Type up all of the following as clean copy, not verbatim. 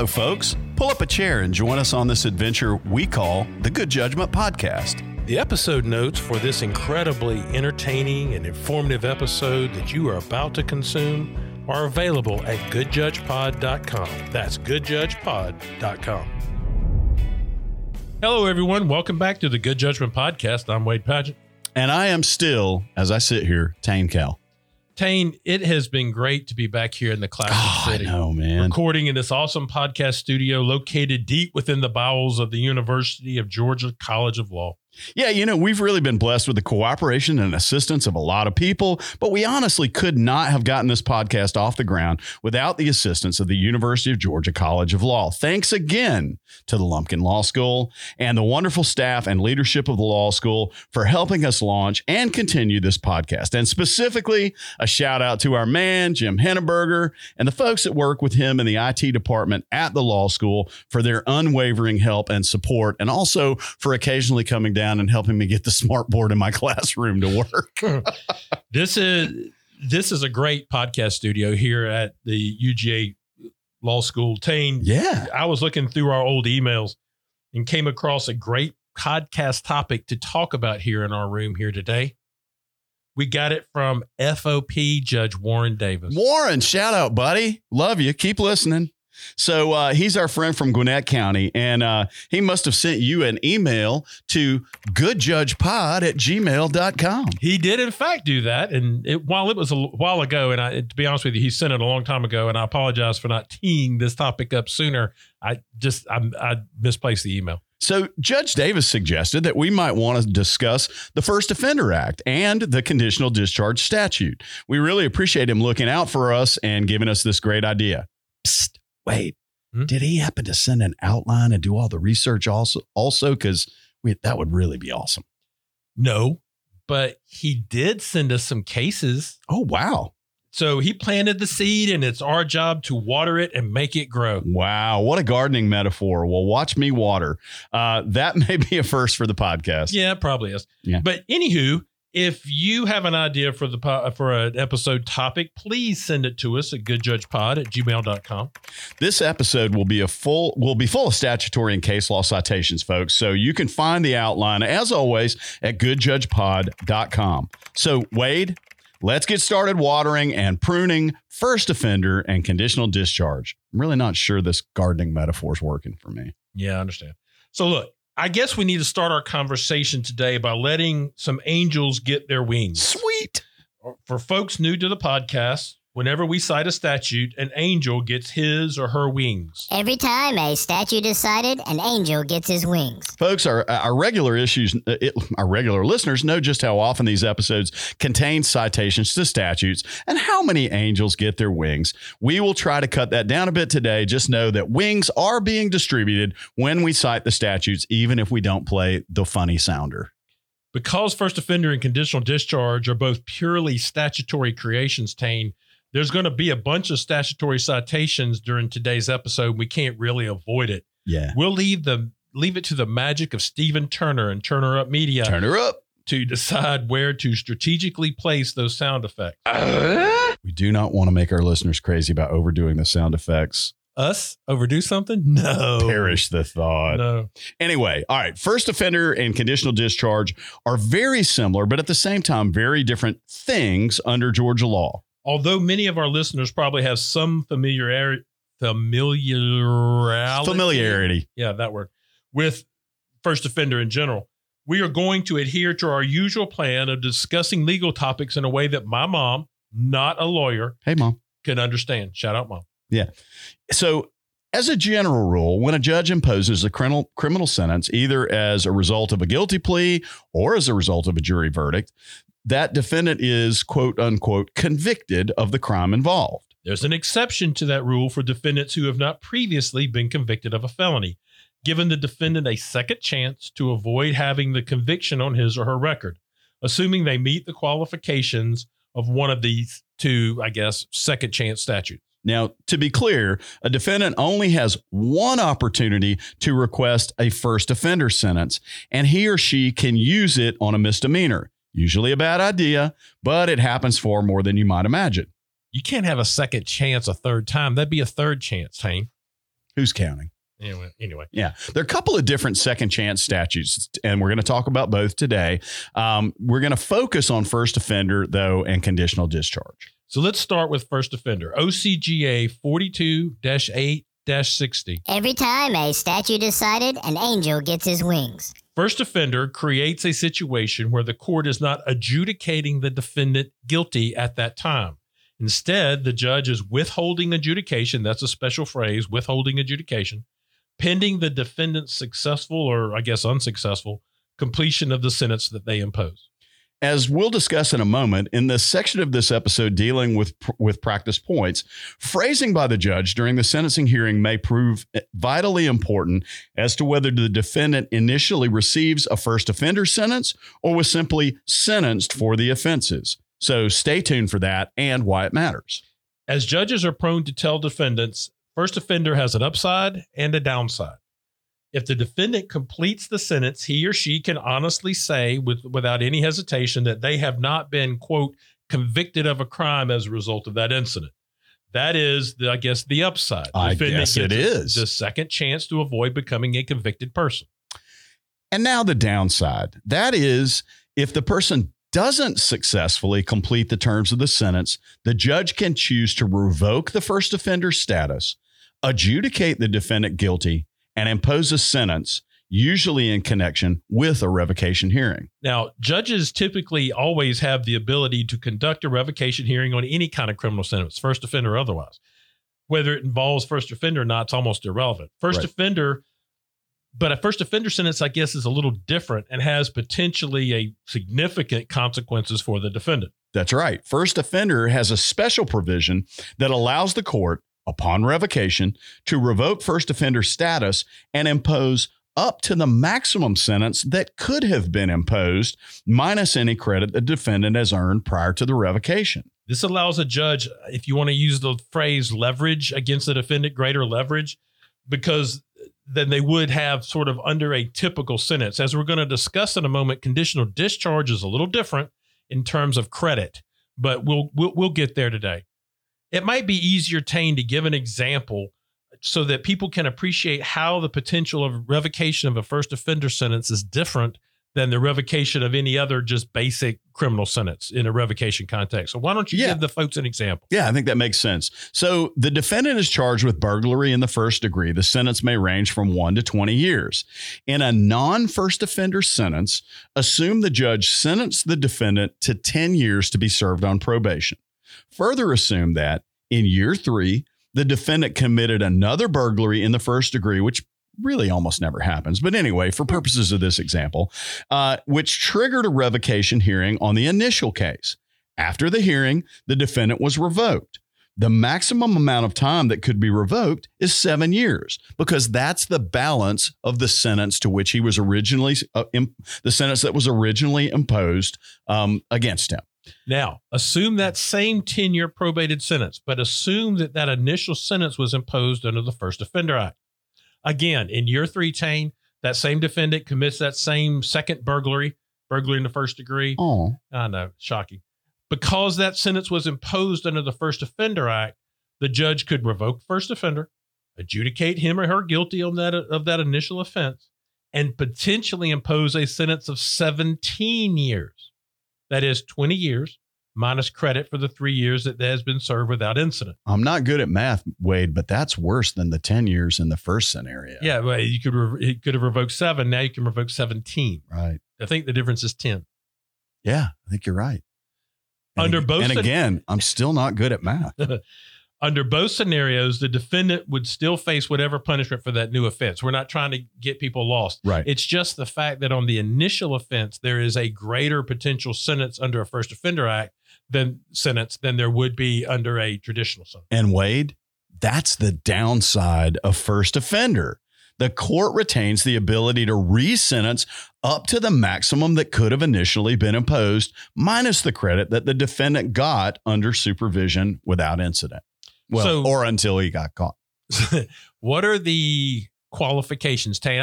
Hello, folks. Pull up a chair and join us on this adventure we call the Good Judgment Podcast. The episode notes for this incredibly entertaining and informative episode that you are about to consume are available at goodjudgepod.com. That's goodjudgepod.com. Hello, everyone. Welcome back to the Good Judgment Podcast. I'm Wade Padgett. And I am still, as I sit here, Tain Cal. Tain, it has been great to be back here in the classic city. I know, man. Recording in this awesome podcast studio located deep within the bowels of the University of Georgia College of Law. Yeah, you know, we've really been blessed with the cooperation and assistance of a lot of people, but we honestly could not have gotten this podcast off the ground without the assistance of the University of Georgia College of Law. Thanks again to the Lumpkin Law School and the wonderful staff and leadership of the law school for helping us launch and continue this podcast. And specifically, a shout out to our man, Jim Henneberger, and the folks that work with him in the IT department at the law school for their unwavering help and support, and also for occasionally coming down and helping me get the smart board in my classroom to work. This is a great podcast studio here at the UGA Law School. Tain, yeah, I was looking through our old emails and came across a great podcast topic to talk about here in our room here today. We got it from FOP Judge Warren Davis. Warren, shout out, buddy. Love you. Keep listening. So he's our friend from Gwinnett County, and he must have sent you an email to goodjudgepod@gmail.com. He did, in fact, do that. And it was a while ago, and to be honest with you, he sent it a long time ago, and I apologize for not teeing this topic up sooner. I misplaced the email. So Judge Davis suggested that we might want to discuss the First Offender Act and the conditional discharge statute. We really appreciate him looking out for us and giving us this great idea. Psst. Wait, did he happen to send an outline and do all the research also? Because that would really be awesome. No, but he did send us some cases. Oh, wow. So he planted the seed, and it's our job to water it and make it grow. Wow. What a gardening metaphor. Well, watch me water. That may be a first for the podcast. Yeah, it probably is. Yeah. But anywho, if you have an idea for an episode topic, please send it to us at goodjudgepod@gmail.com. This episode will be full of statutory and case law citations, folks. So you can find the outline, as always, at goodjudgepod.com. So, Wade, let's get started watering and pruning first offender and conditional discharge. I'm really not sure this gardening metaphor is working for me. Yeah, I understand. So, look. I guess we need to start our conversation today by letting some angels get their wings. Sweet. For folks new to the podcast, whenever we cite a statute, an angel gets his or her wings. Every time a statute is cited, an angel gets his wings. Folks, our regular listeners know just how often these episodes contain citations to statutes and how many angels get their wings. We will try to cut that down a bit today. Just know that wings are being distributed when we cite the statutes, even if we don't play the funny sounder. Because first offender and conditional discharge are both purely statutory creations, Tain, there's going to be a bunch of statutory citations during today's episode. We can't really avoid it. Yeah. We'll leave it to the magic of Stephen Turner and Turner Up Media. Turner Up. To decide where to strategically place those sound effects. We do not want to make our listeners crazy by overdoing the sound effects. Us overdo something? No. Perish the thought. No. Anyway, all right. First offender and conditional discharge are very similar, but at the same time, very different things under Georgia law. Although many of our listeners probably have some familiarity. Yeah, that word. With first offender in general, we are going to adhere to our usual plan of discussing legal topics in a way that my mom, not a lawyer, hey, mom, can understand. Shout out, mom. Yeah. So as a general rule, when a judge imposes a criminal sentence, either as a result of a guilty plea or as a result of a jury verdict, that defendant is, quote unquote, convicted of the crime involved. There's an exception to that rule for defendants who have not previously been convicted of a felony, giving the defendant a second chance to avoid having the conviction on his or her record, assuming they meet the qualifications of one of these two, I guess, second chance statutes. Now, to be clear, a defendant only has one opportunity to request a first offender sentence, and he or she can use it on a misdemeanor. Usually a bad idea, but it happens far more than you might imagine. You can't have a second chance a third time. That'd be a third chance, Tain. Who's counting? Anyway. Yeah. There are a couple of different second chance statutes, and we're going to talk about both today. We're going to focus on first offender, though, and conditional discharge. So let's start with first offender, OCGA 42-8-60. Every time a statute is cited, an angel gets his wings. First offender creates a situation where the court is not adjudicating the defendant guilty at that time. Instead, the judge is withholding adjudication. That's a special phrase, withholding adjudication, pending the defendant's successful, or I guess unsuccessful, completion of the sentence that they impose. As we'll discuss in a moment, in this section of this episode dealing with practice points, phrasing by the judge during the sentencing hearing may prove vitally important as to whether the defendant initially receives a first offender sentence or was simply sentenced for the offenses. So stay tuned for that and why it matters. As judges are prone to tell defendants, first offender has an upside and a downside. If the defendant completes the sentence, he or she can honestly say without any hesitation that they have not been, quote, convicted of a crime as a result of that incident. That is, the upside. The defendant gets the second chance to avoid becoming a convicted person. And now the downside. That is, if the person doesn't successfully complete the terms of the sentence, the judge can choose to revoke the first offender status, adjudicate the defendant guilty, and impose a sentence, usually in connection with a revocation hearing. Now, judges typically always have the ability to conduct a revocation hearing on any kind of criminal sentence, first offender or otherwise. Whether it involves first offender or not, it's almost irrelevant. But a first offender sentence, I guess, is a little different and has potentially a significant consequences for the defendant. That's right. First offender has a special provision that allows the court, upon revocation, to revoke first offender status and impose up to the maximum sentence that could have been imposed, minus any credit the defendant has earned prior to the revocation. This allows a judge, if you want to use the phrase leverage against the defendant, greater leverage, because than they would have sort of under a typical sentence. As we're going to discuss in a moment, conditional discharge is a little different in terms of credit, but we'll get there today. It might be easier, Tain, to give an example so that people can appreciate how the potential of revocation of a first offender sentence is different than the revocation of any other just basic criminal sentence in a revocation context. So why don't you give the folks an example? Yeah, I think that makes sense. So the defendant is charged with burglary in the first degree. The sentence may range from 1 to 20 years. In a non-first offender sentence, assume the judge sentenced the defendant to 10 years to be served on probation. Further assume that in year 3, the defendant committed another burglary in the first degree, which really almost never happens. But anyway, for purposes of this example, which triggered a revocation hearing on the initial case. After the hearing, the defendant was revoked. The maximum amount of time that could be revoked is 7 years, because that's the balance of the sentence to which he was originally the sentence that was originally imposed against him. Now, assume that same 10-year probated sentence, but assume that that initial sentence was imposed under the First Offender Act. Again, in year 3, Tain, that same defendant commits that same second burglary in the first degree. Oh, I know, shocking. Because that sentence was imposed under the First Offender Act, the judge could revoke first offender, adjudicate him or her guilty on that of that initial offense, and potentially impose a sentence of 17 years. That is 20 years minus credit for the 3 years that has been served without incident. I'm not good at math, Wade, but that's worse than the 10 years in the first scenario. Yeah, well, you could have revoked 7. Now you can revoke 17. Right. I think the difference is 10. Yeah, I think you're right. I'm still not good at math. Under both scenarios, the defendant would still face whatever punishment for that new offense. We're not trying to get people lost. Right. It's just the fact that on the initial offense, there is a greater potential sentence under a First Offender Act than there would be under a traditional sentence. And Wade, that's the downside of first offender. The court retains the ability to re-sentence up to the maximum that could have initially been imposed, minus the credit that the defendant got under supervision without incident. Well, or until he got caught. What are the qualifications, Tain?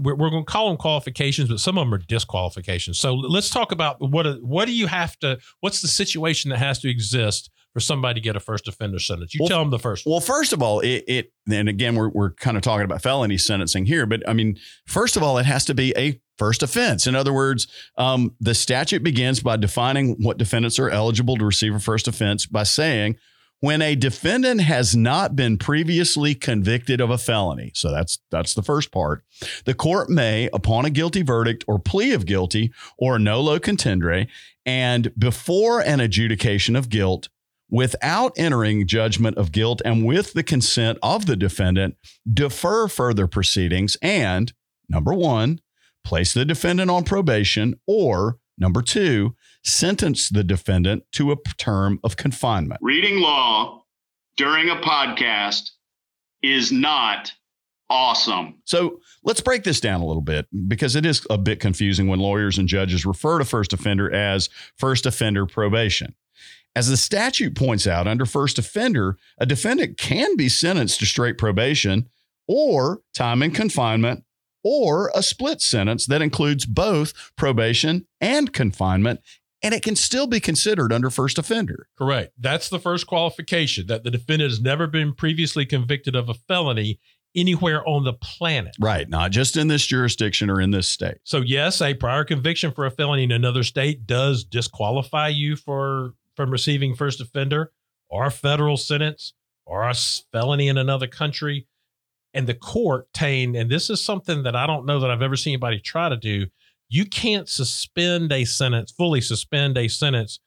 We're going to call them qualifications, but some of them are disqualifications. So let's talk about what's the situation that has to exist for somebody to get a first offender sentence? You tell them the first one. Well, first of all, it and again, we're kind of talking about felony sentencing here, but I mean, first of all, it has to be a first offense. In other words, the statute begins by defining what defendants are eligible to receive a first offense by saying, when a defendant has not been previously convicted of a felony. So that's the first part. The court may, upon a guilty verdict or plea of guilty or nolo contendere, and before an adjudication of guilt, without entering judgment of guilt and with the consent of the defendant, defer further proceedings and, number one, place the defendant on probation, or number two, sentence the defendant to a term of confinement. Reading law during a podcast is not awesome. So let's break this down a little bit, because it is a bit confusing when lawyers and judges refer to first offender as first offender probation. As the statute points out, under first offender, a defendant can be sentenced to straight probation or time in confinement, or a split sentence that includes both probation and confinement, and it can still be considered under first offender. Correct. That's the first qualification, that the defendant has never been previously convicted of a felony anywhere on the planet. Right. Not just in this jurisdiction or in this state. So yes, a prior conviction for a felony in another state does disqualify you from receiving first offender or a federal sentence or a felony in another country. And the court, Tain, and this is something that I don't know that I've ever seen anybody try to do, you can't suspend a sentence, fully suspend a sentence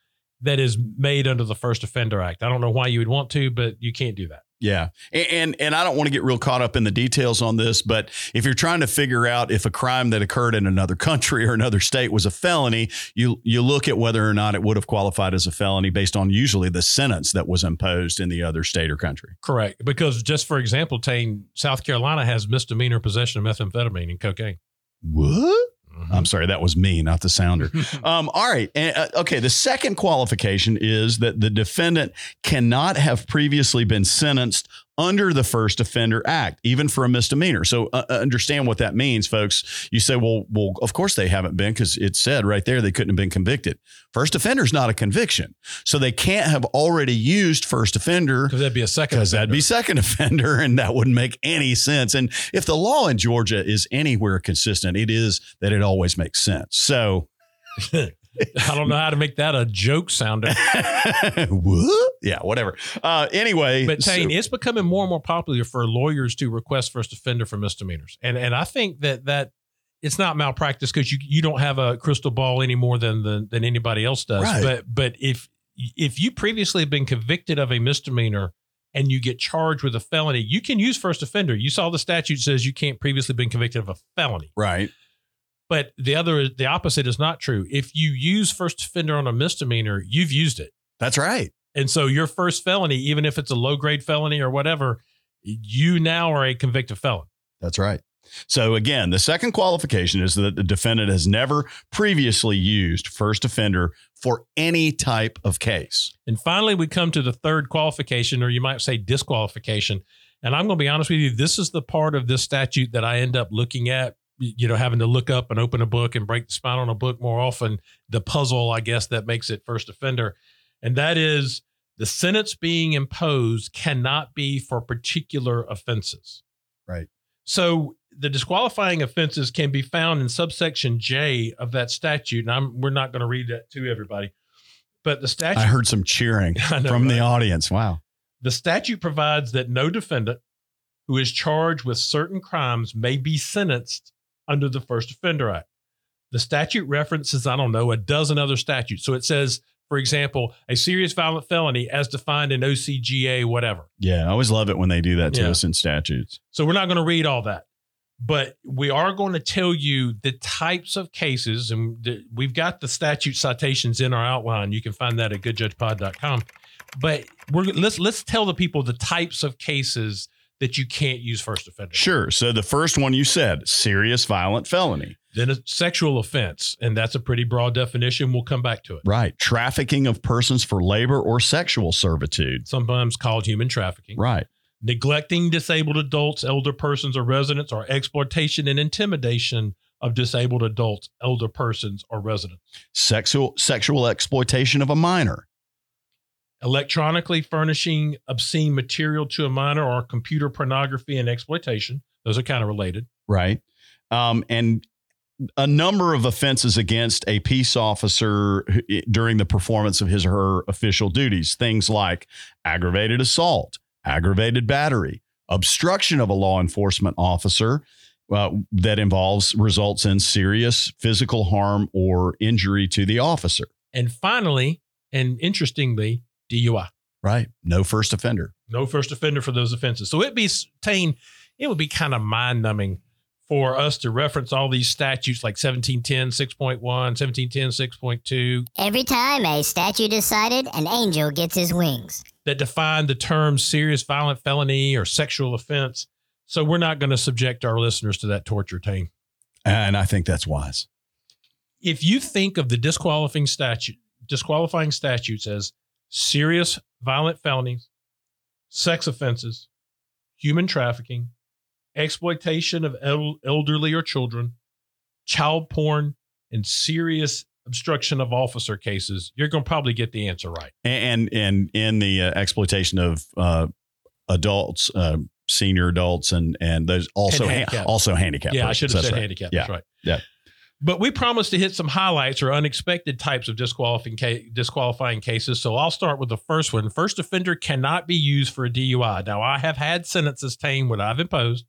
that is made under the First Offender Act. I don't know why you would want to, but you can't do that. Yeah. And I don't want to get real caught up in the details on this, but if you're trying to figure out if a crime that occurred in another country or another state was a felony, you look at whether or not it would have qualified as a felony based on usually the sentence that was imposed in the other state or country. Correct. Because just for example, Tain, South Carolina has misdemeanor possession of methamphetamine and cocaine. What? I'm sorry, that was me, not the sounder. All right. Okay. The second qualification is that the defendant cannot have previously been sentenced under the First Offender Act, even for a misdemeanor. So understand what that means, folks. You say, well, of course they haven't been, because it said right there they couldn't have been convicted. First offender is not a conviction. So they can't have already used first offender. Because that'd be a second offender. Because that'd be second offender, and that wouldn't make any sense. And if the law in Georgia is anywhere consistent, it is that it always makes sense. So I don't know how to make that a joke sounder. What? Yeah, whatever. Anyway. But Tain, it's becoming more and more popular for lawyers to request first offender for misdemeanors. And I think that it's not malpractice, because you don't have a crystal ball any more than anybody else does. Right. But if you previously have been convicted of a misdemeanor and you get charged with a felony, you can use first offender. You saw the statute says you can't previously been convicted of a felony. Right. But the opposite is not true. If you use first offender on a misdemeanor, you've used it. That's right. And so your first felony, even if it's a low grade felony or whatever, you now are a convicted felon. That's right. So again, the second qualification is that the defendant has never previously used first offender for any type of case. And finally, we come to the third qualification, or you might say disqualification. And I'm going to be honest with you, this is the part of this statute that I end up looking at, having to look up and open a book and break the spine on a book more often, the puzzle, I guess, that makes it first offender. And that is, the sentence being imposed cannot be for particular offenses. Right. So the disqualifying offenses can be found in subsection J of that statute. And we're not going to read that to everybody, but the statute. I heard some cheering from the audience. Wow. The statute provides that no defendant who is charged with certain crimes may be sentenced under the First Offender Act. The statute references, I don't know, a dozen other statutes. So it says, for example, a serious violent felony as defined in OCGA, whatever. Yeah, I always love it when they do that to us in statutes. So we're not going to read all that, but we are going to tell you the types of cases, and we've got the statute citations in our outline. You can find that at goodjudgepod.com, but let's tell the people the types of cases that you can't use first offender. Sure. So the first one you said, serious violent felony. Then a sexual offense, and that's a pretty broad definition. We'll come back to it. Right. Trafficking of persons for labor or sexual servitude. Sometimes called human trafficking. Right. Neglecting disabled adults, elder persons, or residents, or exploitation and intimidation of disabled adults, elder persons, or residents. Sexual exploitation of a minor. electronically furnishing obscene material to a minor, or computer pornography and exploitation. Those are kind of related. Right. And a number of offenses against a peace officer during the performance of his or her official duties. Things like aggravated assault, aggravated battery, obstruction of a law enforcement officer that results in serious physical harm or injury to the officer. And finally, and interestingly, DUI. Right. No first offender. No first offender for those offenses. So it would be kind of mind-numbing for us to reference all these statutes like 1710, 6.1, 1710, 6.2. Every time a statute is cited, an angel gets his wings. That define the term serious violent felony or sexual offense. So we're not going to subject our listeners to that torture, Tain. And I think that's wise. If you think of the disqualifying statutes as serious violent felonies, sex offenses, human trafficking, exploitation of elderly or children, child porn, and serious obstruction of officer cases, you're going to probably get the answer right. And in the exploitation of adults, senior adults, and those also handicapped. Yeah, persons. I should have said handicapped. That's right. Yeah. But we promised to hit some highlights or unexpected types of disqualifying cases. So I'll start with the first one. First offender cannot be used for a DUI. Now, I have had sentences, Tain, what I've imposed,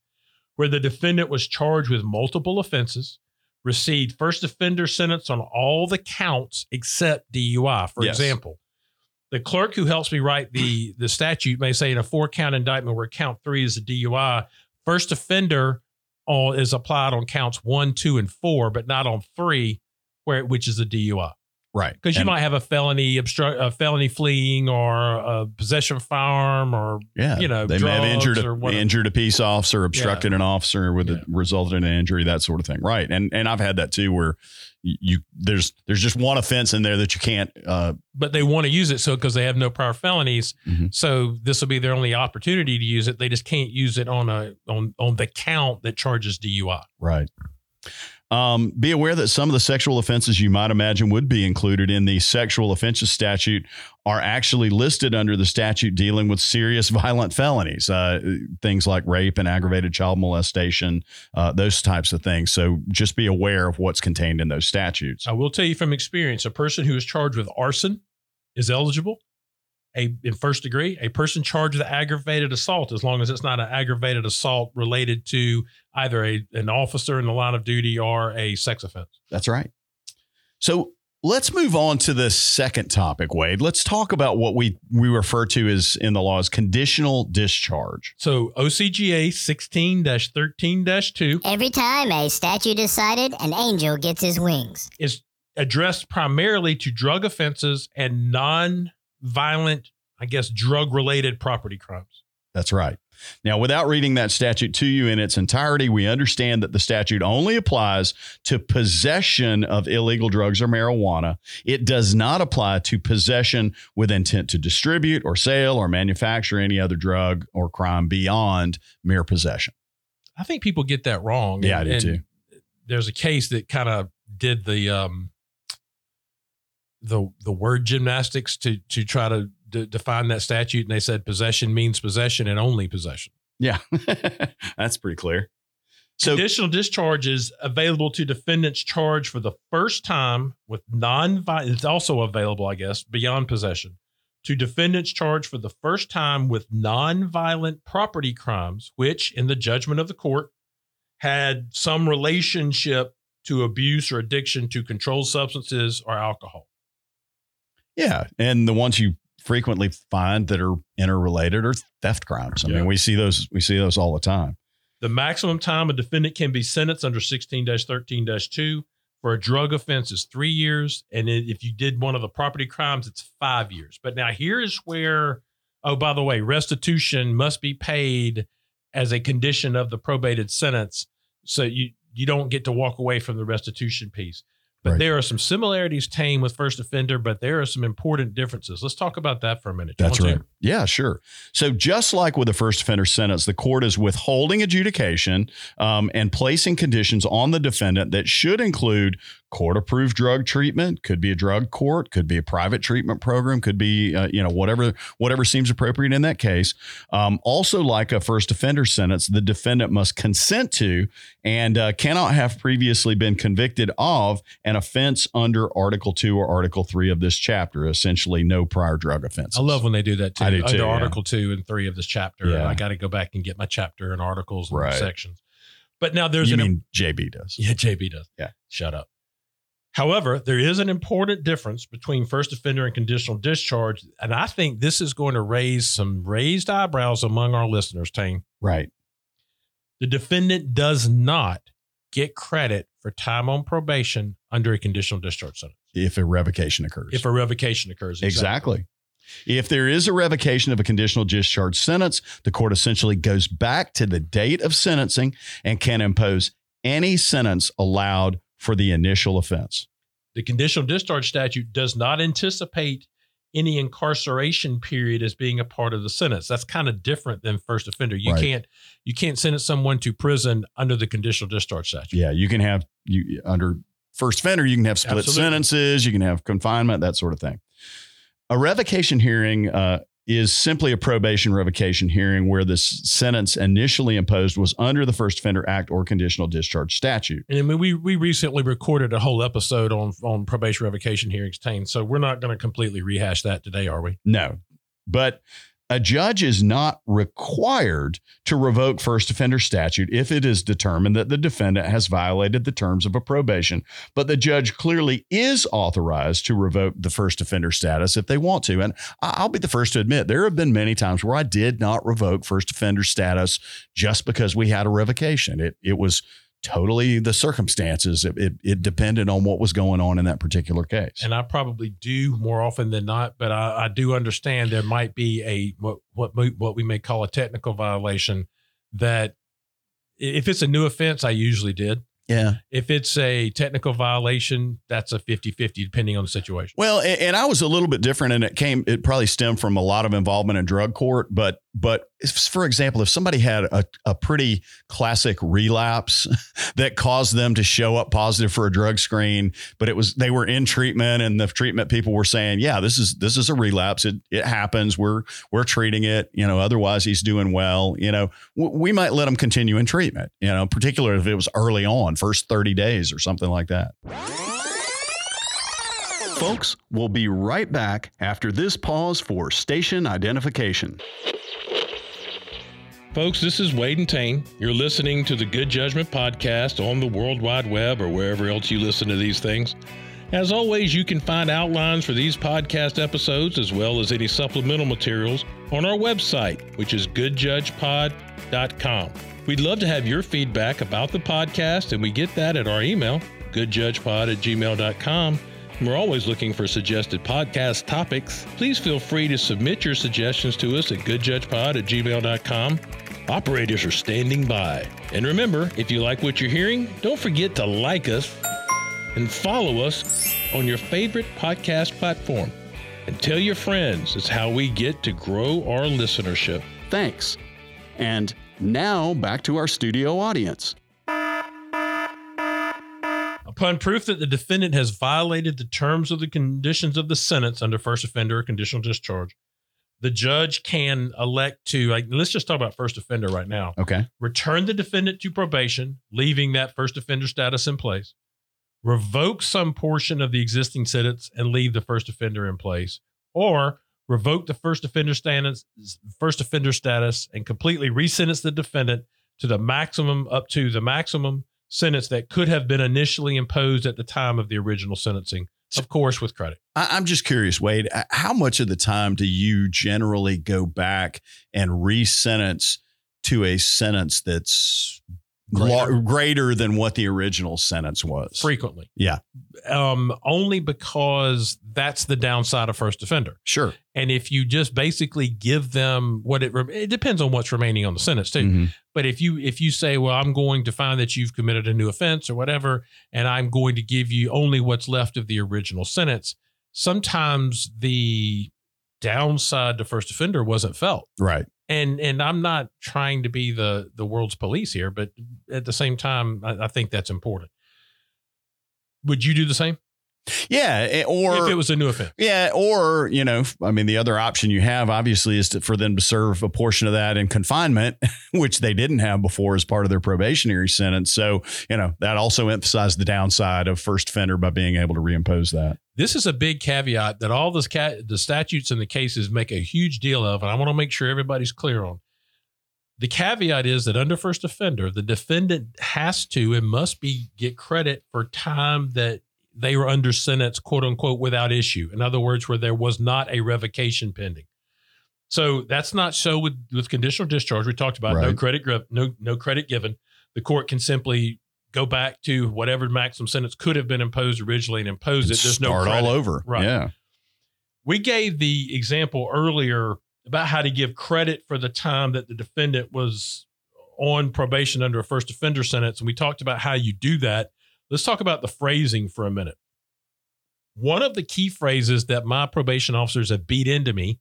where the defendant was charged with multiple offenses, received first offender sentence on all the counts except DUI. For example, the clerk who helps me write the statute may say in a 4-count indictment where count 3 is a DUI, first offender is applied on counts 1, 2, and 4, but not on 3, which is a DUI. Right. Because you might have a felony fleeing, or a possession of firearm, or they may have injured a peace officer, obstructed an officer with resulted in an injury, that sort of thing. Right. And I've had that too, where there's just one offense in there that you can't. But they want to use it because they have no prior felonies. Mm-hmm. So this will be their only opportunity to use it. They just can't use it on the count that charges DUI. Right. Be aware that some of the sexual offenses you might imagine would be included in the sexual offenses statute are actually listed under the statute dealing with serious violent felonies, things like rape and aggravated child molestation, those types of things. So just be aware of what's contained in those statutes. I will tell you from experience, a person who is charged with arson is eligible in first degree. A person charged with aggravated assault, as long as it's not an aggravated assault related to either an officer in the line of duty or a sex offense. That's right. So let's move on to the second topic, Wade. Let's talk about what we refer to as in the law as conditional discharge. So OCGA 16-13-2. Every time a statute is cited, an angel gets his wings. Is addressed primarily to drug offenses and non-violent, I guess, drug-related property crimes. That's right. Now, without reading that statute to you in its entirety, we understand that the statute only applies to possession of illegal drugs or marijuana. It does not apply to possession with intent to distribute or sale or manufacture any other drug or crime beyond mere possession. I think people get that wrong. Yeah, I do too. There's a case that kind of did the word gymnastics to try to define that statute. And they said possession means possession and only possession. Yeah, that's pretty clear. So conditional discharge is available to defendants charged for the first time with non-violent. It's also available, I guess, beyond possession to defendants charged for the first time with non-violent property crimes, which in the judgment of the court had some relationship to abuse or addiction to controlled substances or alcohol. Yeah. And the ones you frequently find that are interrelated are theft crimes. I mean, we see those all the time. The maximum time a defendant can be sentenced under 16-13-2 for a drug offense is 3 years. And if you did one of the property crimes, it's 5 years. But now here's where, oh, by the way, restitution must be paid as a condition of the probated sentence. So you don't get to walk away from the restitution piece. But there are some similarities, Tain, with first offender, but there are some important differences. Let's talk about that for a minute. That's right. Yeah, sure. So just like with a first offender sentence, the court is withholding adjudication and placing conditions on the defendant that should include court-approved drug treatment, could be a drug court, could be a private treatment program, could be, whatever seems appropriate in that case. Also, like a first offender sentence, the defendant must consent to and cannot have previously been convicted of an offense under Article 2 or Article 3 of this chapter, essentially no prior drug offenses. I love when they do that, too. I do, too. Under Article 2 and 3 of this chapter. Yeah. I got to go back and get my chapter and articles and sections. But now there's JB does. Yeah, JB does. Yeah. Shut up. However, there is an important difference between first offender and conditional discharge, and I think this is going to raise some raised eyebrows among our listeners, Tain. Right. The defendant does not get credit for time on probation under a conditional discharge sentence. If a revocation occurs. Exactly. If there is a revocation of a conditional discharge sentence, the court essentially goes back to the date of sentencing and can impose any sentence allowed for the initial offense. The conditional discharge statute does not anticipate any incarceration period as being a part of the sentence. That's kind of different than first offender. You can't sentence someone to prison under the conditional discharge statute. Yeah, under first offender, you can have split sentences, you can have confinement, that sort of thing. A revocation hearing is simply a probation revocation hearing where the sentence initially imposed was under the First Offender Act or conditional discharge statute. And I mean, we recently recorded a whole episode on probation revocation hearings, Tain, so we're not going to completely rehash that today, are we? No, but a judge is not required to revoke first offender statute if it is determined that the defendant has violated the terms of a probation, but the judge clearly is authorized to revoke the first offender status if they want to. And I'll be the first to admit there have been many times where I did not revoke first offender status just because we had a revocation. It was totally the circumstances. It depended on what was going on in that particular case. And I probably do more often than not, but I do understand there might be a what we may call a technical violation that if it's a new offense, I usually did. Yeah. If it's a technical violation, that's a 50-50 depending on the situation. Well, and I was a little bit different, and it probably stemmed from a lot of involvement in drug court. But if, for example, if somebody had a pretty classic relapse that caused them to show up positive for a drug screen, but they were in treatment and the treatment people were saying, yeah, this is a relapse. It happens. We're treating it. Otherwise he's doing well. We might let him continue in treatment, particularly if it was early on. First 30 days or something like that. Folks, we'll be right back after this pause for station identification. Folks, this is Wade and Tain. You're listening to the Good Judgment Podcast on the World Wide Web or wherever else you listen to these things. As always, you can find outlines for these podcast episodes as well as any supplemental materials on our website, which is goodjudgepod.com. We'd love to have your feedback about the podcast, and we get that at our email, goodjudgepod@gmail.com. And we're always looking for suggested podcast topics. Please feel free to submit your suggestions to us at goodjudgepod@gmail.com. Operators are standing by. And remember, if you like what you're hearing, don't forget to like us and follow us on your favorite podcast platform. And tell your friends. It's how we get to grow our listenership. Thanks. And now back to our studio audience. Upon proof that the defendant has violated the terms of the conditions of the sentence under first offender or conditional discharge, the judge can elect to, let's just talk about first offender right now. Okay. Return the defendant to probation, leaving that first offender status in place, revoke some portion of the existing sentence and leave the first offender in place, or revoke the first offender status and completely resentence the defendant to the maximum, up to the maximum sentence that could have been initially imposed at the time of the original sentencing, of course, with credit. I'm just curious, Wade, how much of the time do you generally go back and re-sentence to a sentence that's greater than what the original sentence was. Frequently. Yeah. Only because that's the downside of first offender. Sure. And if you just basically give them what it depends on what's remaining on the sentence too. Mm-hmm. But if you say, well, I'm going to find that you've committed a new offense or whatever, and I'm going to give you only what's left of the original sentence, sometimes the downside to first offender wasn't felt. Right. And I'm not trying to be the world's police here, but at the same time, I think that's important. Would you do the same? Yeah. Or if it was a new offense. Yeah. Or, you know, I mean, the other option you have, obviously, is for them to serve a portion of that in confinement, which they didn't have before as part of their probationary sentence. So, you know, that also emphasized the downside of first offender by being able to reimpose that. This is a big caveat that all the statutes and the cases make a huge deal of, and I want to make sure everybody's clear on. The caveat is that under first offender, the defendant has to and must get credit for time that they were under sentence, quote unquote, without issue. In other words, where there was not a revocation pending. So that's not so with conditional discharge. We talked about right. No credit, no credit given. The court can simply go back to whatever maximum sentence could have been imposed originally and impose it. There's no credit. All over. Right. Yeah. We gave the example earlier about how to give credit for the time that the defendant was on probation under a first offender sentence. And we talked about how you do that. Let's talk about the phrasing for a minute. One of the key phrases that my probation officers have beat into me,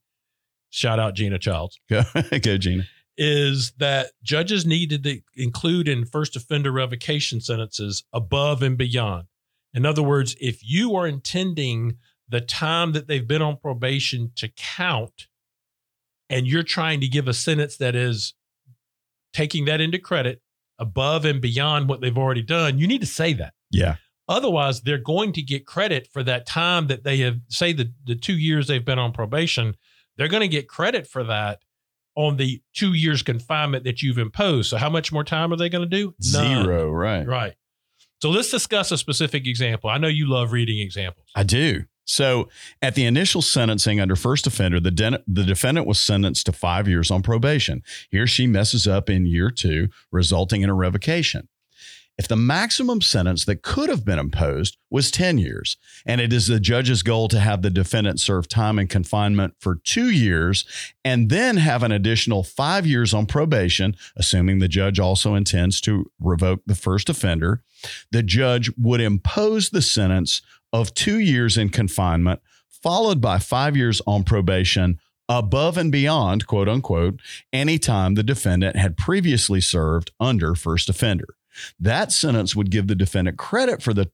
shout out Gina Childs. Go Gina. Is that judges needed to include in first offender revocation sentences above and beyond. In other words, if you are intending the time that they've been on probation to count, and you're trying to give a sentence that is taking that into credit above and beyond what they've already done, you need to say that. Yeah. Otherwise, they're going to get credit for that time that they have, say the 2 years they've been on probation, they're going to get credit for that on the 2 years confinement that you've imposed. So how much more time are they going to do? None. Zero. Right. Right. So let's discuss a specific example. I know you love reading examples. I do. So at the initial sentencing under first offender, the defendant was sentenced to 5 years on probation. He or she messes up in year two, resulting in a revocation. If the maximum sentence that could have been imposed was 10 years, and it is the judge's goal to have the defendant serve time in confinement for 2 years and then have an additional 5 years on probation, assuming the judge also intends to revoke the first offender, the judge would impose the sentence of 2 years in confinement, followed by 5 years on probation above and beyond, quote unquote, any time the defendant had previously served under first offender. That sentence would give the defendant credit for the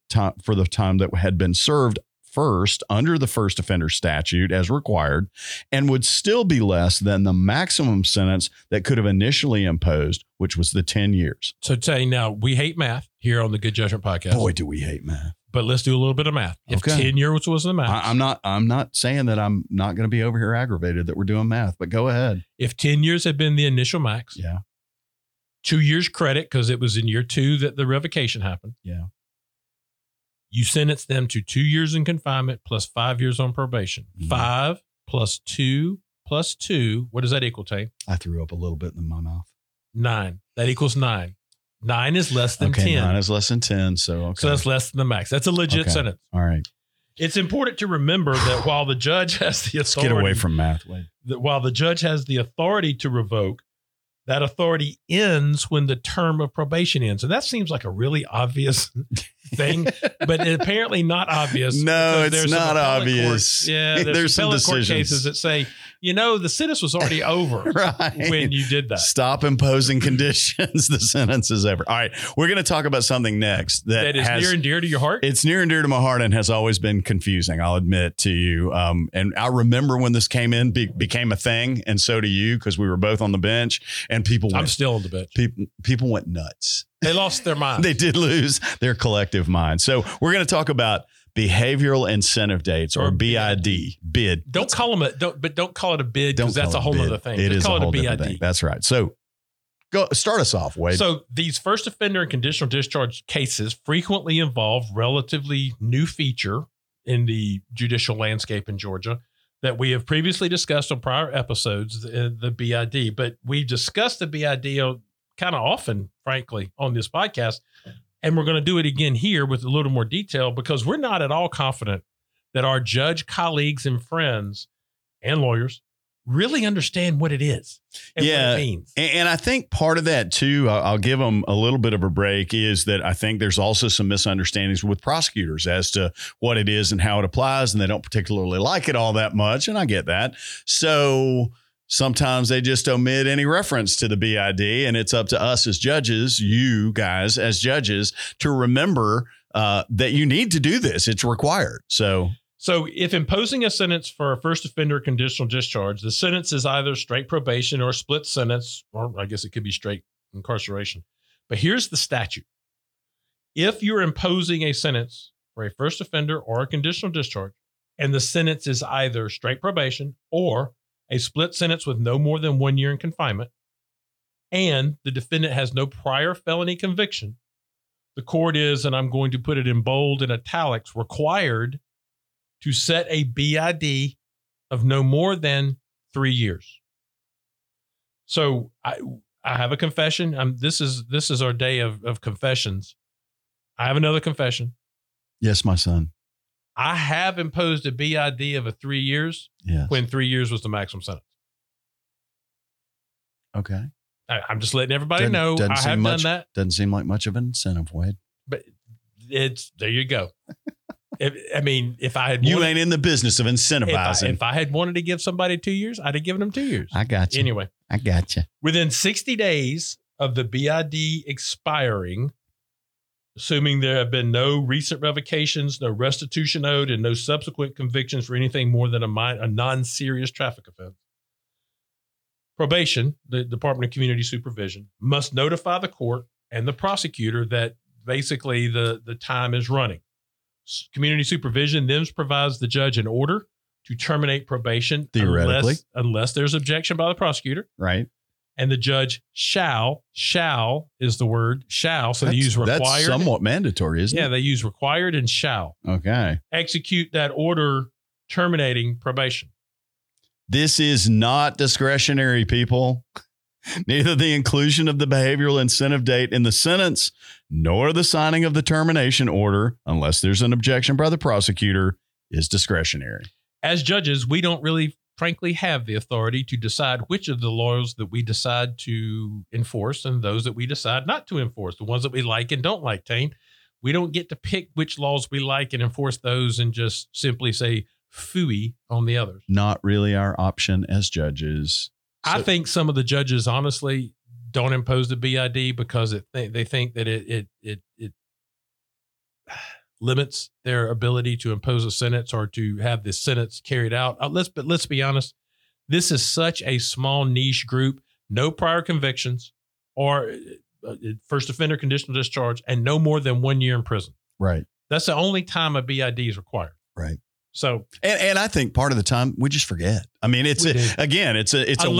time that had been served first under the first offender statute as required, and would still be less than the maximum sentence that could have initially imposed, which was the 10 years. So Tain, now we hate math here on the Good Judgment Podcast. Boy, do we hate math. But let's do a little bit of math. If 10 years was the math. I'm not saying that I'm not going to be over here aggravated that we're doing math, but go ahead. If 10 years had been the initial max. Yeah. 2 years credit because it was in year two that the revocation happened. Yeah. You sentence them to 2 years in confinement plus 5 years on probation. Mm-hmm. 5 + 2 + 2. What does that equal, Tate? I threw up a little bit in my mouth. 9. That equals 9. 9 is less than 10. 9 is less than 10. So that's less than the max. That's a legit sentence. All right. It's important to remember that while the judge has the authority. Let's get away from math. That while the judge has the authority to revoke, that authority ends when the term of probation ends. And that seems like a really obvious thing, but apparently not obvious. No, it's not obvious. Court, yeah, there's some appellate court cases that say, you know, the sentence was already over right. when you did that. Stop imposing conditions. The sentence is over. All right. We're going to talk about something next that is near and dear to your heart. It's near and dear to my heart and has always been confusing, I'll admit to you. And I remember when this came in, became a thing. And so do you, because we were both on the bench and I'm still on the bench. People went nuts. They lost their minds. They did lose their collective mind. So we're going to talk about behavioral incentive dates or BID. BID. Don't call it a bid because that's a whole other thing. It is a whole other thing. That's right. So go start us off, Wade. So these first offender and conditional discharge cases frequently involve relatively new feature in the judicial landscape in Georgia that we have previously discussed on prior episodes, the BID. But we discussed the BID kind of often, frankly, on this podcast. And we're going to do it again here with a little more detail, because we're not at all confident that our judge colleagues and friends and lawyers really understand what it is and what it means. And I think part of that, too, I'll give them a little bit of a break, is that I think there's also some misunderstandings with prosecutors as to what it is and how it applies, and they don't particularly like it all that much, and I get that. So sometimes they just omit any reference to the BID, and it's up to us as judges, you guys as judges, to remember that you need to do this. It's required. So if imposing a sentence for a first offender conditional discharge, the sentence is either straight probation or split sentence, or I guess it could be straight incarceration. But here's the statute. If you're imposing a sentence for a first offender or a conditional discharge, and the sentence is either straight probation or a split sentence with no more than 1 year in confinement, and the defendant has no prior felony conviction, the court is, and I'm going to put it in bold and italics, required to set a BID of no more than 3 years. So I have a confession. This is our day of confessions. I have another confession. Yes, my son. I have imposed a BID of a 3 years when 3 years was the maximum sentence. Okay. I'm just letting everybody know I have done that. Doesn't seem like much of an incentive, Wade. But there you go. If I had wanted, you ain't in the business of incentivizing. If I had wanted to give somebody 2 years, I'd have given them 2 years. I got you. Anyway, I got you. Within 60 days of the BID expiring, assuming there have been no recent revocations, no restitution owed, and no subsequent convictions for anything more than a non-serious traffic offense, probation, the Department of Community Supervision, must notify the court and the prosecutor that basically the time is running. Community Supervision then provides the judge an order to terminate probation theoretically, unless there's objection by the prosecutor. Right. And the judge shall is the word, shall. So they use required. That's somewhat mandatory, isn't it? Yeah, they use required and shall. Okay. Execute that order terminating probation. This is not discretionary, people. Neither the inclusion of the behavioral incentive date in the sentence nor the signing of the termination order, unless there's an objection by the prosecutor, is discretionary. As judges, we don't really, frankly, have the authority to decide which of the laws that we decide to enforce and those that we decide not to enforce, the ones that we like and don't like, Tain. We don't get to pick which laws we like and enforce those and just simply say phooey on the others. Not really our option as judges. I think some of the judges, honestly, don't impose the BID because they think that it limits their ability to impose a sentence or to have this sentence carried out. But let's be honest. This is such a small niche group, no prior convictions or first offender conditional discharge and no more than 1 year in prison. Right. That's the only time a BID is required. Right. So, and I think part of the time we just forget. I mean, it's a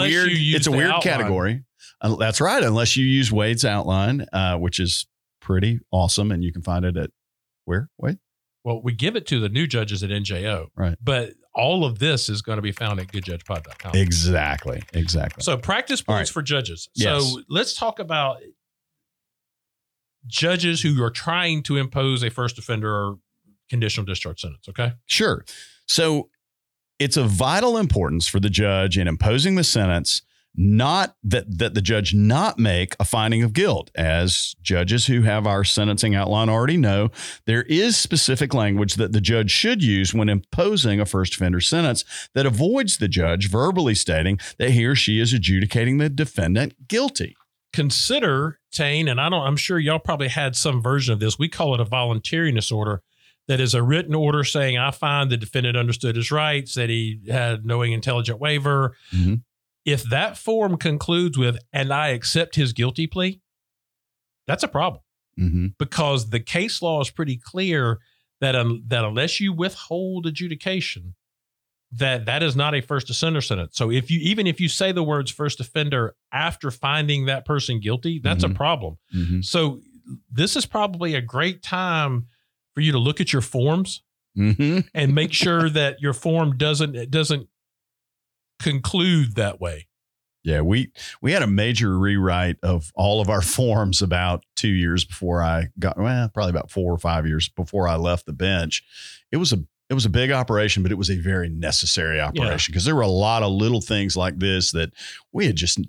weird category. That's right. Unless you use Wade's outline, which is pretty awesome. And you can find it at where, Wade? Well, we give it to the new judges at NJO, right? But all of this is going to be found at goodjudgepod.com. Exactly. So practice points for judges. Yes. So let's talk about judges who are trying to impose a first offender or conditional discharge sentence. Okay. Sure. So it's of vital importance for the judge in imposing the sentence, not that the judge not make a finding of guilt. As judges who have our sentencing outline already know, there is specific language that the judge should use when imposing a first offender sentence that avoids the judge verbally stating that he or she is adjudicating the defendant guilty. Consider, Tain, and I'm sure y'all probably had some version of this. We call it a voluntariness order. That is a written order saying, I find the defendant understood his rights, that he had knowing intelligent waiver. Mm-hmm. If that form concludes with, and I accept his guilty plea, that's a problem. Mm-hmm. Because the case law is pretty clear that, that unless you withhold adjudication, that is not a first offender sentence. So even if you say the words first offender after finding that person guilty, that's mm-hmm. a problem. Mm-hmm. So this is probably a great time for you to look at your forms mm-hmm. and make sure that your form doesn't conclude that way. Yeah, we had a major rewrite of all of our forms about 2 years before I got, well, probably about 4 or 5 years before I left the bench. It was a big operation, but it was a very necessary operation because there were a lot of little things like this that we had just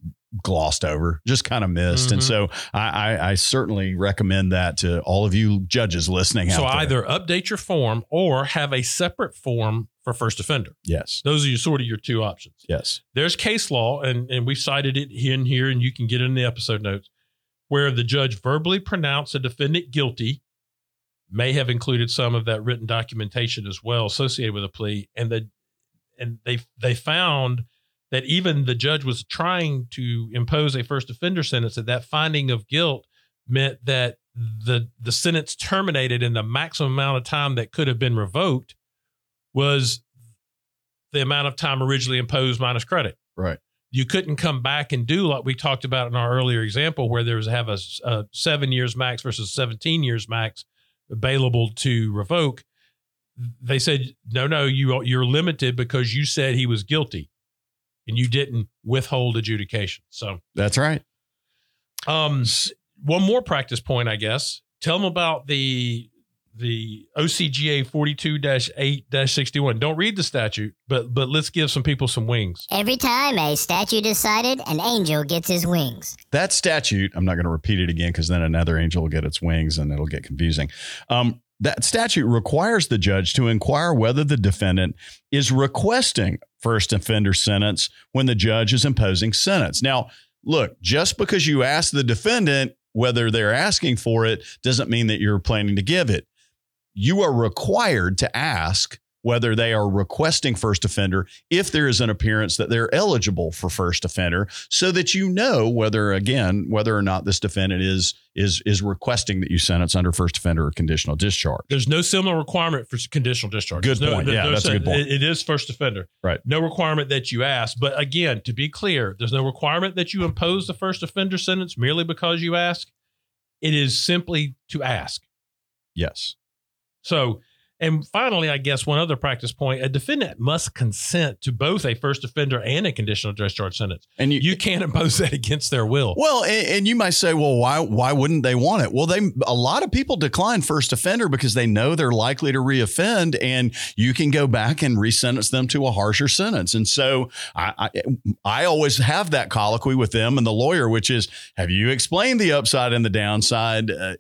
glossed over, just kind of missed. Mm-hmm. And so I certainly recommend that to all of you judges listening out there. So either update your form or have a separate form for first offender. Yes. Those are your two options. Yes. There's case law, and we cited it in here, and you can get it in the episode notes, where the judge verbally pronounced a defendant guilty, may have included some of that written documentation as well associated with a plea. And they found that even the judge was trying to impose a first offender sentence, that finding of guilt meant that the sentence terminated in the maximum amount of time that could have been revoked was the amount of time originally imposed minus credit. Right. You couldn't come back and do like we talked about in our earlier example where there was a 7 years max versus 17 years max available to revoke. They said, no, you're limited because you said he was guilty and you didn't withhold adjudication. So that's right. One more practice point, I guess. Tell them about the OCGA 42-8-61. Don't read the statute, but let's give some people some wings. Every time a statute is cited, an angel gets his wings. That statute, I'm not going to repeat it again because then another angel will get its wings and it'll get confusing. That statute requires the judge to inquire whether the defendant is requesting first offender sentence when the judge is imposing sentence. Now, look, just because you ask the defendant whether they're asking for it doesn't mean that you're planning to give it. You are required to ask whether they are requesting first offender if there is an appearance that they're eligible for first offender so that you know whether or not this defendant is requesting that you sentence under first offender or conditional discharge. There's no similar requirement for conditional discharge. Good point. That's a good point. It is first offender. Right. No requirement that you ask. But again, to be clear, there's no requirement that you impose the first offender sentence merely because you ask. It is simply to ask. Yes. So, and finally, I guess one other practice point, a defendant must consent to both a first offender and a conditional discharge sentence. And you can't impose that against their will. Well, and you might say, well, why wouldn't they want it? Well, a lot of people decline first offender because they know they're likely to reoffend, and you can go back and resentence them to a harsher sentence. And so I always have that colloquy with them and the lawyer, which is, have you explained the upside and the downside, to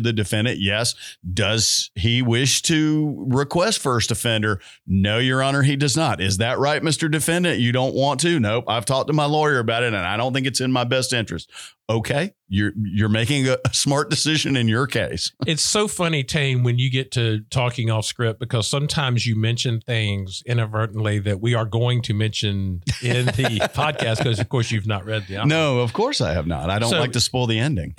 the defendant? Yes. Does he wish to request first offender? No, Your Honor, he does not. Is that right, Mr. Defendant? You don't want to? Nope. I've talked to my lawyer about it and I don't think it's in my best interest. Okay. You're making a smart decision in your case. It's so funny, Tain, when you get to talking off script, because sometimes you mention things inadvertently that we are going to mention in the podcast because, of course, you've not read the outline. No, of course I have not. I don't like to spoil the ending.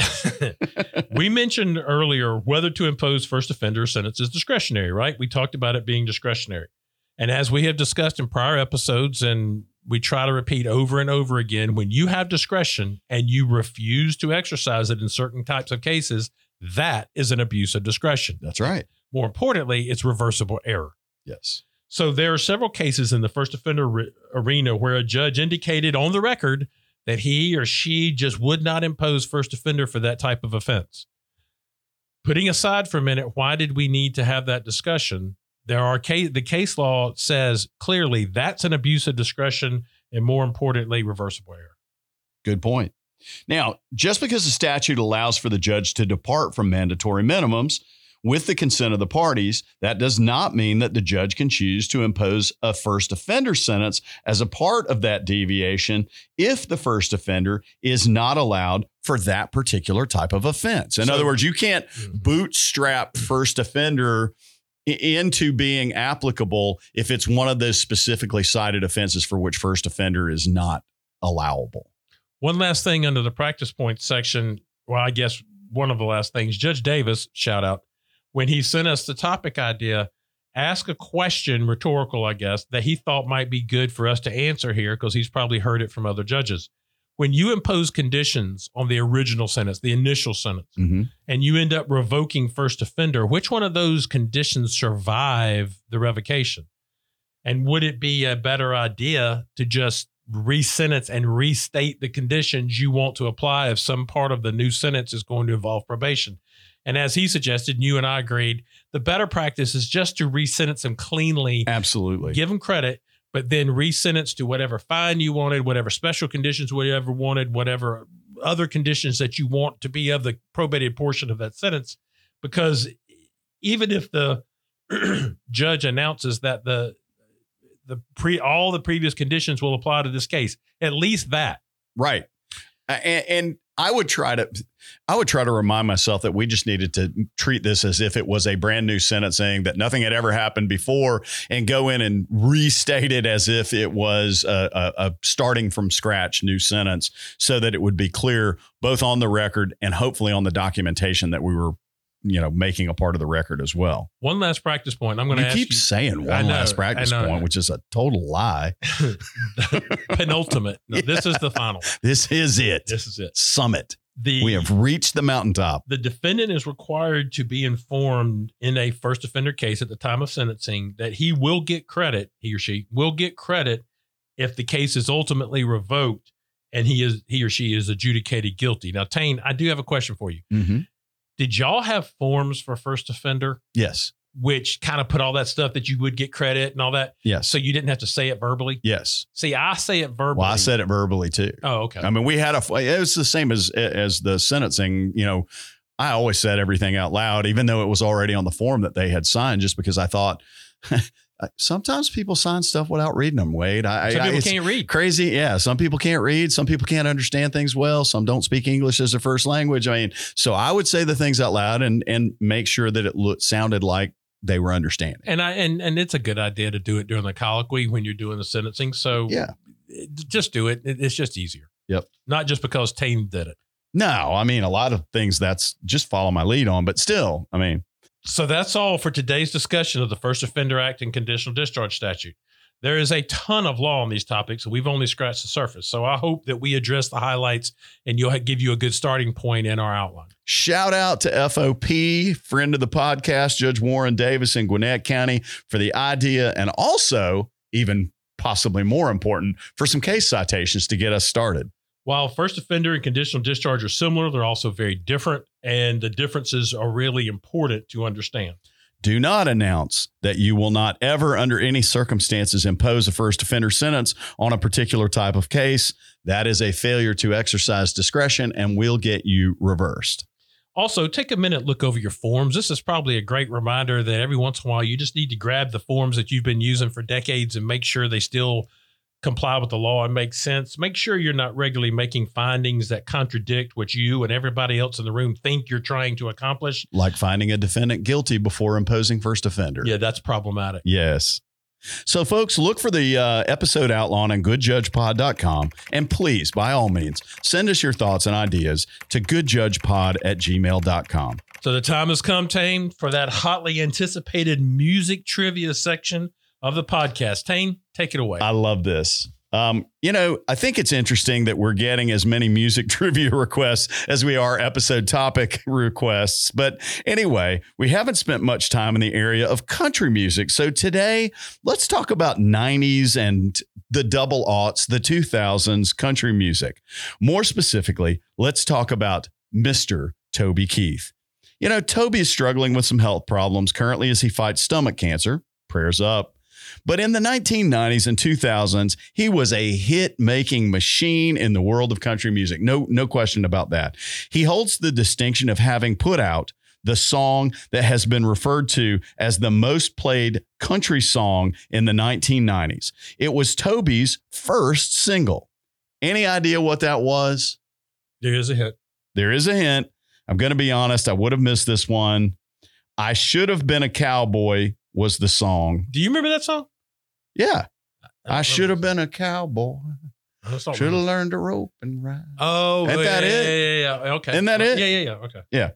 We mentioned earlier whether to impose first offender sentence is discretionary, right? We talked about it being discretionary. And as we have discussed in prior episodes, and we try to repeat over and over again, when you have discretion and you refuse to exercise it in certain types of cases, that is an abuse of discretion. That's right. More importantly, it's reversible error. Yes. So there are several cases in the first offender arena where a judge indicated on the record that he or she just would not impose first offender for that type of offense. Putting aside for a minute, why did we need to have that discussion? The case law says clearly that's an abuse of discretion and, more importantly, reversible error. Good point. Now, just because the statute allows for the judge to depart from mandatory minimums with the consent of the parties, that does not mean that the judge can choose to impose a first offender sentence as a part of that deviation if the first offender is not allowed for that particular type of offense. In other words, you can't bootstrap first offender into being applicable if it's one of those specifically cited offenses for which first offender is not allowable. One last thing under the practice points section. Well, I guess one of the last things, Judge Davis, shout out, when he sent us the topic idea, ask a question, rhetorical, I guess, that he thought might be good for us to answer here because he's probably heard it from other judges. When you impose conditions on the original sentence, the initial sentence, and you end up revoking first offender, which one of those conditions survive the revocation? And would it be a better idea to just re-sentence and restate the conditions you want to apply if some part of the new sentence is going to involve probation. And as he suggested, and you and I agreed, the better practice is just to re-sentence them cleanly. Absolutely. Give them credit, but then re-sentence to whatever fine you wanted, whatever special conditions, whatever wanted, whatever other conditions that you want to be of the probated portion of that sentence. Because even if the judge announces that all the previous conditions will apply to this case, at least that. Right. And I would try to remind myself that we just needed to treat this as if it was a brand new sentencing, that nothing had ever happened before, and go in and restate it as if it was a starting from scratch new sentence, so that it would be clear both on the record and hopefully on the documentation that we were, you know, making a part of the record as well. One last practice point. I'm going to ask you. You keep saying one last practice point, which is a total lie. Penultimate. No, yeah. This is the final. This is it. This is it. Summit. We have reached the mountaintop. The defendant is required to be informed in a first offender case at the time of sentencing that he will get credit, he or she will get credit if the case is ultimately revoked and he or she is adjudicated guilty. Now, Tain, I do have a question for you. Mm-hmm. Did y'all have forms for first offender? Yes. Which kind of put all that stuff that you would get credit and all that. Yes. So you didn't have to say it verbally. Yes. See, I say it verbally. Well, I said it verbally too. Oh, okay. I mean, we had it was the same as the sentencing, you know, I always said everything out loud, even though it was already on the form that they had signed, just because I thought sometimes people sign stuff without reading them, Wade. Some people can't read. Crazy. Yeah. Some people can't read. Some people can't understand things well. Some don't speak English as their first language. I mean, so I would say the things out loud and make sure that it sounded like they were understanding. And and it's a good idea to do it during the colloquy when you're doing the sentencing. So yeah, just do it. It's just easier. Yep. Not just because Tain did it. No, I mean, a lot of things that's just follow my lead on, but still, I mean. So that's all for today's discussion of the First Offender Act and Conditional Discharge Statute. There is a ton of law on these topics, and we've only scratched the surface. So I hope that we address the highlights and you'll give you a good starting point in our outline. Shout out to FOP, friend of the podcast, Judge Warren Davis in Gwinnett County, for the idea, and also, even possibly more important, for some case citations to get us started. While first offender and conditional discharge are similar, they're also very different, and the differences are really important to understand. Do not announce that you will not ever, under any circumstances, impose a first offender sentence on a particular type of case. That is a failure to exercise discretion and will get you reversed. Also, take a minute, look over your forms. This is probably a great reminder that every once in a while you just need to grab the forms that you've been using for decades and make sure they still comply with the law and make sense. Make sure you're not regularly making findings that contradict what you and everybody else in the room think you're trying to accomplish. Like finding a defendant guilty before imposing first offender. Yeah, that's problematic. Yes. So, folks, look for the episode outline on goodjudgepod.com. And please, by all means, send us your thoughts and ideas to goodjudgepod@gmail.com. So the time has come, Tain, for that hotly anticipated music trivia section of the podcast. Tain, take it away. I love this. You know, I think it's interesting that we're getting as many music trivia requests as we are episode topic requests. But anyway, we haven't spent much time in the area of country music. So today, let's talk about 90s and the double aughts, the 2000s country music. More specifically, let's talk about Mr. Toby Keith. You know, Toby is struggling with some health problems currently as he fights stomach cancer. Prayers up. But in the 1990s and 2000s, he was a hit-making machine in the world of country music. No question about that. He holds the distinction of having put out the song that has been referred to as the most played country song in the 1990s. It was Toby's first single. Any idea what that was? There is a hint. There is a hint. I'm going to be honest. I would have missed this one. I Should Have Been a Cowboy was the song. Do you remember that song? Yeah. I should have been a cowboy. Should have learned to rope and ride. Oh, isn't that it? Yeah. Okay. Isn't that it? Yeah. Okay. Yeah.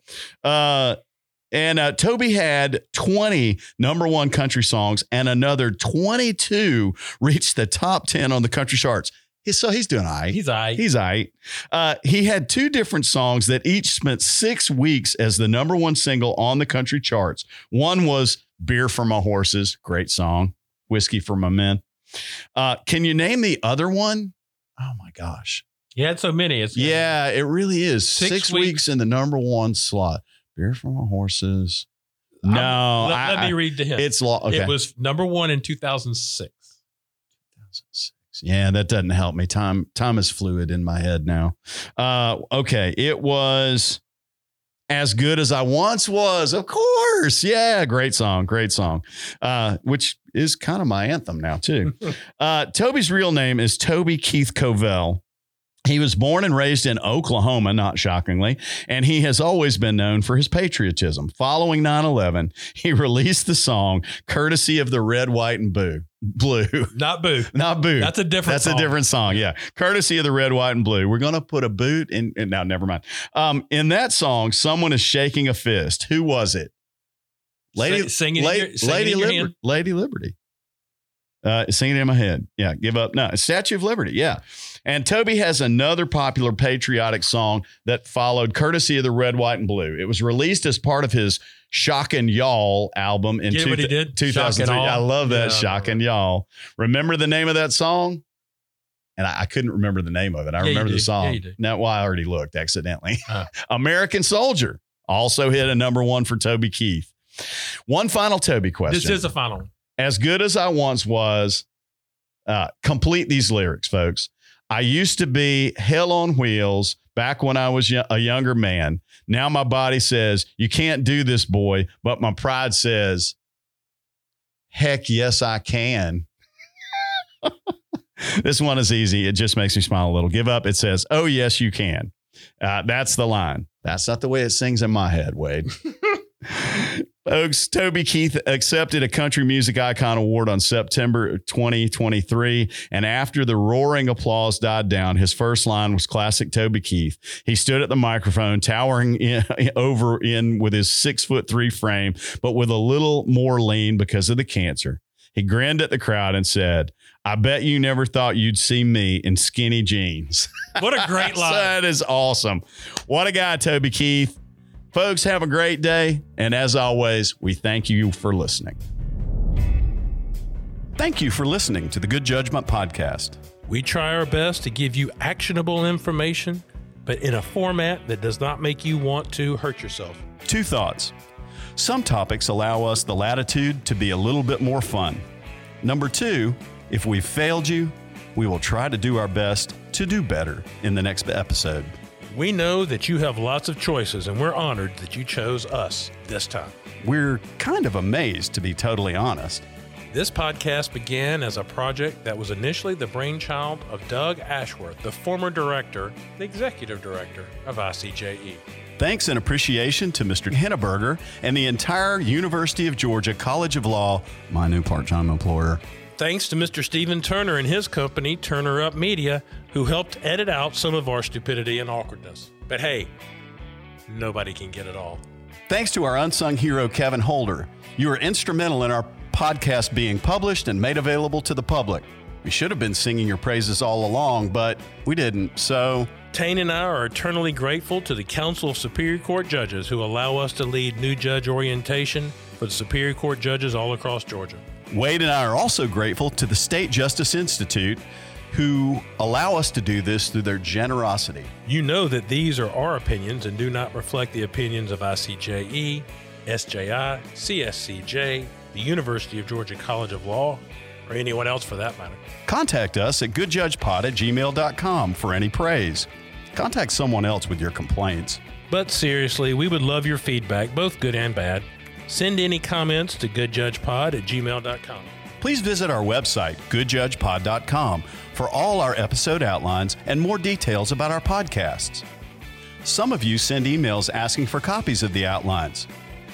And Toby had 20 number one country songs and another 22 reached the top 10 on the country charts. So he's doing all right. He's all right. He had two different songs that each spent 6 weeks as the number one single on the country charts. One was Beer for My Horses. Great song. Whiskey for My Men. Can you name the other one? oh my gosh. You had so many. It really is. Six weeks in the number one slot. Beer for my horses. No. Let me read to him. It's law. Okay. It was number one in 2006. Yeah, that doesn't help me. Time is fluid in my head now. Okay. It was As Good As I Once Was. Of course. Yeah. Great song. Which is kind of my anthem now too. Toby's real name is Toby Keith Covell. He was born and raised in Oklahoma, not shockingly, and he has always been known for his patriotism. Following 9/11, he released the song courtesy of the Red, White, and Blue. Not Boo. That's a different song. Yeah. Courtesy of the Red, White, and Blue. We're going to put a boot in. Now, never mind. In that song, someone is shaking a fist. Who was it? Lady Liberty. Singing in my head. Yeah. Give up. No. Statue of Liberty. Yeah. And Toby has another popular patriotic song that followed courtesy of the Red, White, and Blue. It was released as part of his Shockin' Y'all album in 2003. I love that. Yeah. Shockin' Y'all. Remember the name of that song? And I couldn't remember the name of it. I remember the song. Yeah, not why I already looked accidentally. American Soldier also hit a number one for Toby Keith. One final Toby question. This is a final one. As Good As I Once Was, complete these lyrics, folks. I used to be hell on wheels back when I was a younger man. Now my body says, you can't do this, boy. But my pride says, heck yes, I can. This one is easy. It just makes me smile a little. Give up. It says, oh, yes, you can. That's the line. That's not the way it sings in my head, Wade. Folks, Toby Keith accepted a Country Music Icon Award on September 2023, and after the roaring applause died down, his first line was classic Toby Keith. He stood at the microphone, towering over with his 6'3" frame, but with a little more lean because of the cancer. He grinned at the crowd and said, I bet you never thought you'd see me in skinny jeans. What a great line. That is awesome. What a guy, Toby Keith. Folks, have a great day. And as always, we thank you for listening. Thank you for listening to the Good Judgment Podcast. We try our best to give you actionable information, but in a format that does not make you want to hurt yourself. Two thoughts. Some topics allow us the latitude to be a little bit more fun. Number two, if we've failed you, we will try to do our best to do better in the next episode. We know that you have lots of choices, and we're honored that you chose us this time. We're kind of amazed, to be totally honest. This podcast began as a project that was initially the brainchild of Doug Ashworth, the former director, the executive director of ICJE. Thanks and appreciation to Mr. Henneberger and the entire University of Georgia College of Law, my new part-time employer. Thanks to Mr. Stephen Turner and his company, Turner Up Media, who helped edit out some of our stupidity and awkwardness. But hey, nobody can get it all. Thanks to our unsung hero, Kevin Holder. You were instrumental in our podcast being published and made available to the public. We should have been singing your praises all along, but we didn't, so... Tain and I are eternally grateful to the Council of Superior Court Judges who allow us to lead new judge orientation for the Superior Court Judges all across Georgia. Wade and I are also grateful to the State Justice Institute who allow us to do this through their generosity. You know that these are our opinions and do not reflect the opinions of ICJE, SJI, CSCJ, the University of Georgia College of Law, or anyone else for that matter. Contact us at goodjudgepod@gmail.com for any praise. Contact someone else with your complaints. But seriously, we would love your feedback, both good and bad. Send any comments to goodjudgepod@gmail.com. Please visit our website, goodjudgepod.com, for all our episode outlines and more details about our podcasts. Some of you send emails asking for copies of the outlines.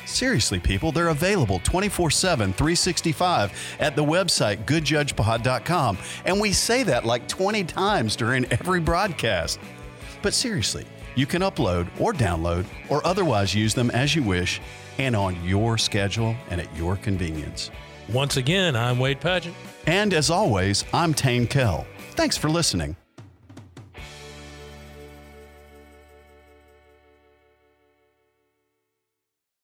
Seriously, people, they're available 24/7, 365 at the website, goodjudgepod.com. And we say that like 20 times during every broadcast. But seriously, you can upload or download or otherwise use them as you wish and on your schedule and at your convenience. Once again, I'm Wade Padgett. And as always, I'm Tain Kell. Thanks for listening.